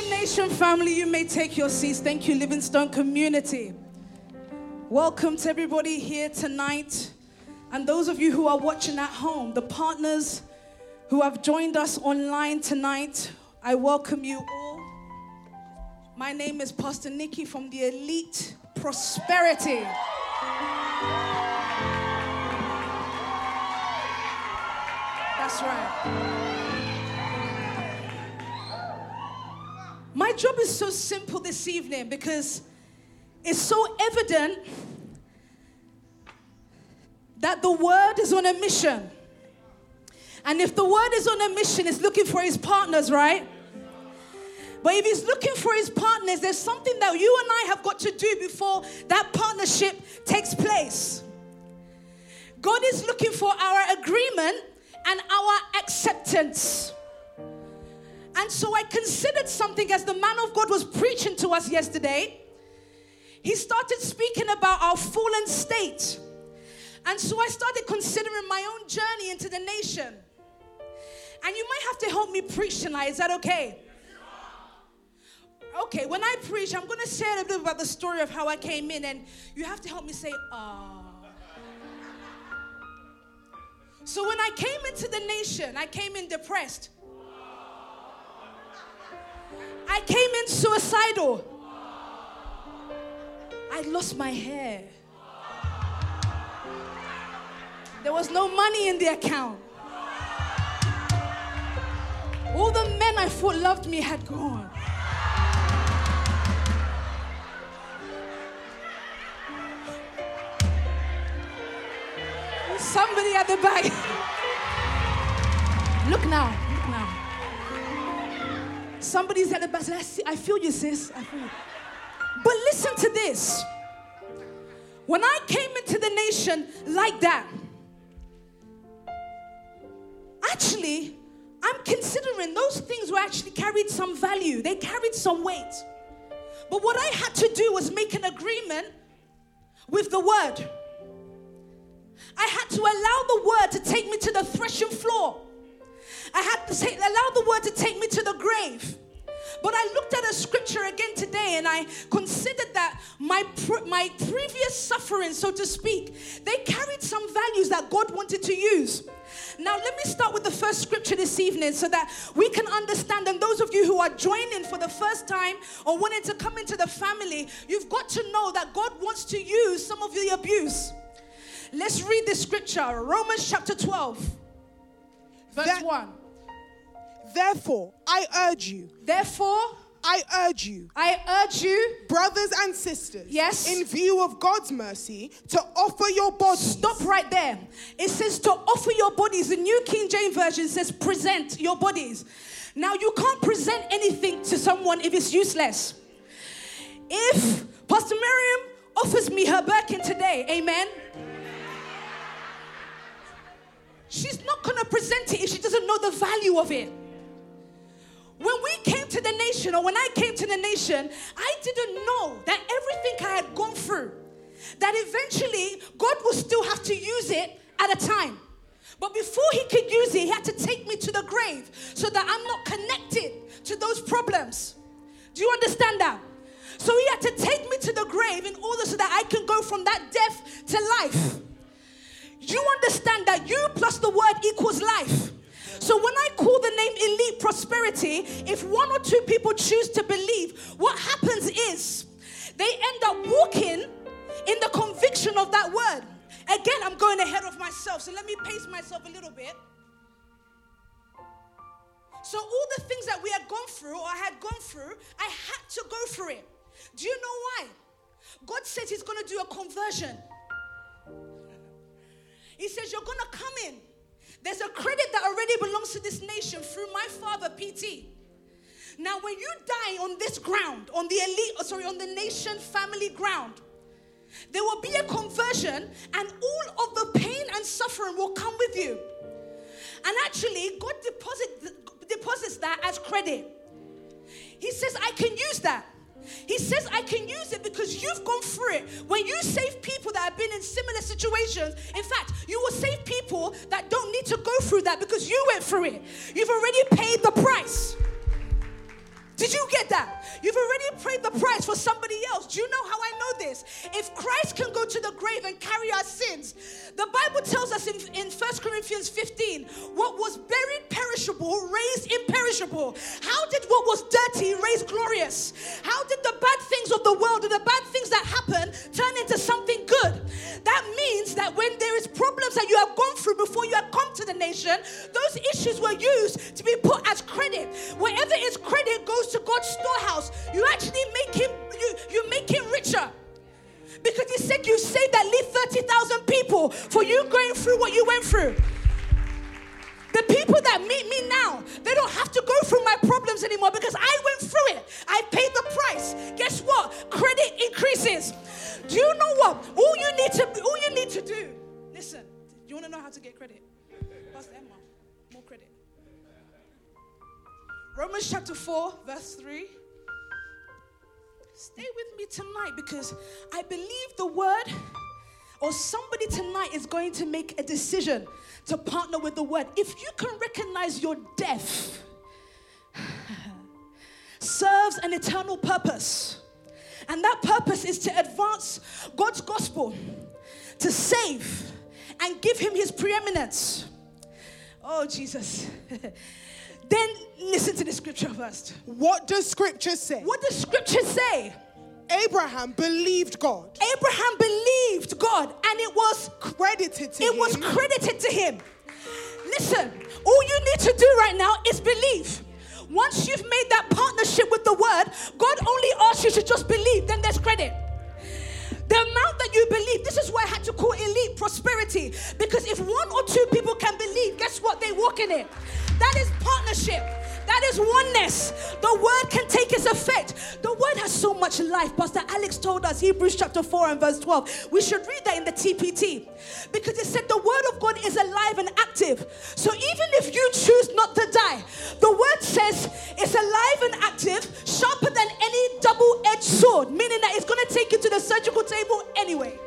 Lion Nation family, you may take your seats. Thank you, Livingstone community. Welcome to everybody here tonight. And those of you who are watching at home, the partners who have joined us online tonight, I welcome you all. My name is Pastor Nikki from the Elite Prosperity. That's right. My job is so simple this evening because it's so evident that the word is on a mission. And if the word is on a mission, it's looking for his partners, right? But if he's looking for his partners, there's something that you and I have got to do before that partnership takes place. God is looking for our agreement and our acceptance. And so I considered something as the man of God was preaching to us yesterday. He started speaking about our fallen state. And so I started considering my own journey into the nation. And you might have to help me preach tonight. Is that okay? Okay, when I preach, I'm going to share a little bit about the story of how I came in. And you have to help me say, ah. So when I came into the nation, I came in depressed. I came in suicidal. I lost my hair. There was no money in the account. All the men I thought loved me had gone. Somebody at the back. Look now. Somebody's at the back. I feel you, sis. I feel you. But listen to this. When I came into the nation like that, actually, I'm considering those things carried some value. They carried some weight. But what I had to do was make an agreement with the word. I had to allow the word to take me to the threshing floor. I had to allow the word to take me to the grave. But I looked at a scripture again today and I considered that my previous suffering, so to speak, they carried some values that God wanted to use. Now, let me start with the first scripture this evening so that we can understand. And those of you who are joining for the first time or wanting to come into the family, you've got to know that God wants to use some of the abuse. Let's read the scripture, Romans chapter 12, verse 1. Therefore, I urge you, brothers and sisters, yes, in view of God's mercy, to offer your bodies. Stop right there. It says to offer your bodies. The New King James Version says present your bodies. Now, you can't present anything to someone if it's useless. If Pastor Miriam offers me her Birkin today, amen, she's not going to present it if she doesn't know the value of it. When we came to the nation, or when I came to the nation, I didn't know that everything I had gone through, that eventually God will still have to use it at a time. But before he could use it, he had to take me to the grave so that I'm not connected to those problems. Do you understand that? So he had to take me to the grave in order so that I can go from that death to life. You understand that you plus the word equals life. So when I call the name Elite Prosperity, if one or two people choose to believe, what happens is they end up walking in the conviction of that word. Again, I'm going ahead of myself, so let me pace myself a little bit. So all the things that we had gone through, or I had gone through, I had to go through it. Do you know why? God says he's going to do a conversion. He says, you're going to come in. There's a credit that already belongs to this nation through my father, PT. Now, when you die on this ground, on the nation family ground, there will be a conversion and all of the pain and suffering will come with you. And actually, God deposits that as credit. He says, I can use that. He says, I can use it because you've gone through it. When you save people that have been in similar situations, in fact, you will save people that don't need to go through that because you went through it. You've already paid the price. Did Did you get that? You've already paid the price for somebody else. Do you know how I know this? If Christ can go to the grave and carry our sins, the Bible tells us in 1 Corinthians 15, what was buried perishable raised imperishable. How did what was dirty raise glorious? How did the bad things of the world and the bad things that happen turn into something good? That means that when there is problems that you have gone through before you have come to the nation, those issues were used to be put as credit. Wherever is credit goes to God's storehouse. You actually make him, you make him richer. Because he said you saved at least 30,000 people for you going through what you went through. The people that meet me now, they don't have to go through my problems anymore because I went through it. I paid the price. Guess what? Credit increases. Do you know what? All you need to do, listen, you want to know how to get credit? Pastor Emma, more credit. Romans chapter 4, verse 3. Stay with me tonight because I believe the word, or somebody tonight is going to make a decision to partner with the word. If you can recognize your death serves an eternal purpose, and that purpose is to advance God's gospel, to save and give him his preeminence. Oh, Jesus. Then listen to the scripture first. What does scripture say? What does scripture say? Abraham believed God. Abraham believed God, and it was credited to him. It was credited to him. Listen, all you need to do right now is believe. Once you've made that partnership with the word, God only asks you to just believe, then there's credit. The amount that you believe, this is why I had to call Elite Prosperity. Because if one or two people can believe, guess what? They walk in it. That is partnership. That is oneness. The word can take its effect. The word has so much life. Pastor Alex told us, Hebrews chapter 4 and verse 12. We should read that in the TPT. Because it said the word of God is alive and active. So even if you choose not to die, the word says it's alive and active, sharper than any double-edged sword. Meaning that it's going to take you to the surgical table anyway.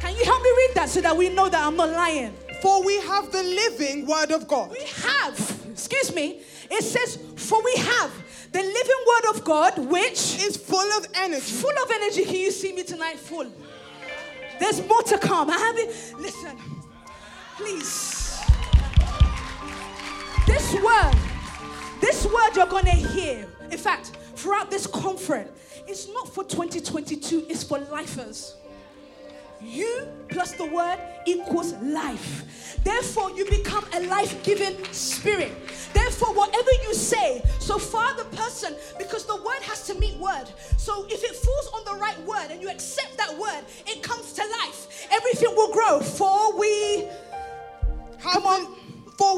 Can you help me read that so that we know that I'm not lying? For we have the living word of God. We have, excuse me, it says, for we have the living word of God, which is full of energy. Full of energy. Can you see me tonight? Full. There's more to come. I have it. Listen, please. This word you're going to hear. In fact, throughout this conference, it's not for 2022, it's for lifers. You plus the word equals life. Therefore, you become a life-giving spirit. Therefore, whatever you say, so far the person, because the word has to meet word. So if it falls on the right word and you accept that word, it comes to life. Everything will grow. For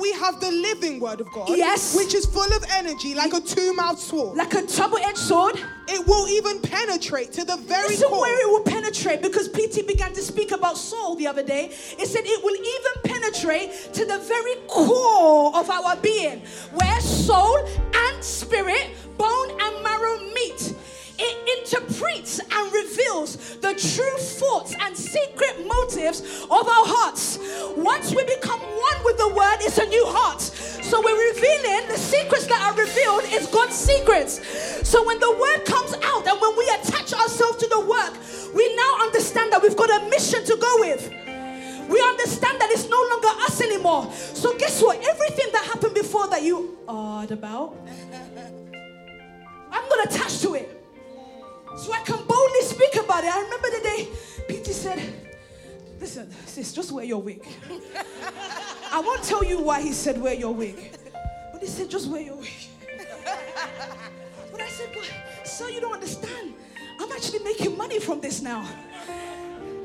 we have the living word of God, yes, which is full of energy, like a two-mouthed sword. Like a double-edged sword. It will even penetrate to the very core. Where it will penetrate, because PT began to speak about soul the other day. It said it will even penetrate to the very core of our being, where soul and spirit, bone and marrow meet. It interprets and reveals the true thoughts and secret motives of our hearts. Once we become one with the word, it's a new heart. So we're revealing the secrets that are revealed is God's secrets. So when the word comes out and when we attach ourselves to the work, we now understand that we've got a mission to go with. We understand that it's no longer us anymore. So guess what? Everything that happened before that you odd about, I'm going to attach to it. So I can boldly speak about it. I remember the day PT said, listen, sis, just wear your wig. I won't tell you why he said wear your wig. But he said, just wear your wig. But I said, but sir, you don't understand. I'm actually making money from this now.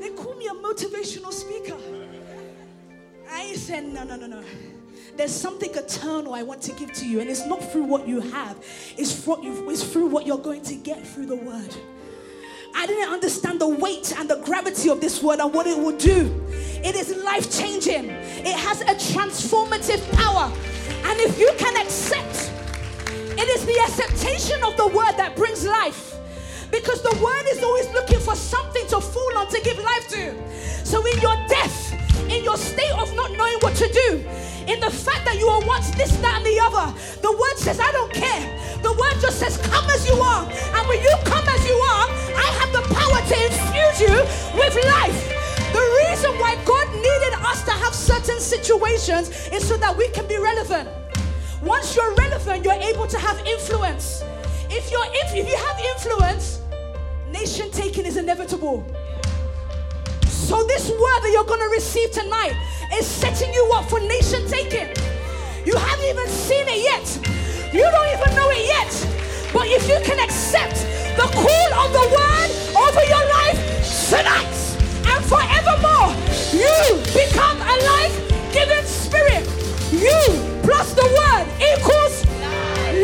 They call me a motivational speaker. I said, no. There's something eternal I want to give to you. And it's not through what you have. It's through what you're going to get through the word. I didn't understand the weight and the gravity of this word and what it will do. It is life-changing. It has a transformative power. And if you can accept, it is the acceptation of the word that brings life. Because the word is always looking for something to fall on to give life to. So in your death, in your state of not knowing what to do, in the fact that you are once this, that, and the other, the says, I don't care. The word just says, come as you are. And when you come as you are, I have the power to infuse you with life. The reason why God needed us to have certain situations is so that we can be relevant. Once you're relevant, you're able to have influence. If you have influence, nation taking is inevitable. So this word that you're going to receive tonight is setting you up for nation taking. You haven't even seen it yet. You don't even know it yet. But if you can accept the call of the word over your life tonight and forevermore, you become a life-giving spirit. You plus the word equals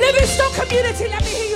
Livingstone Community. Let me hear you.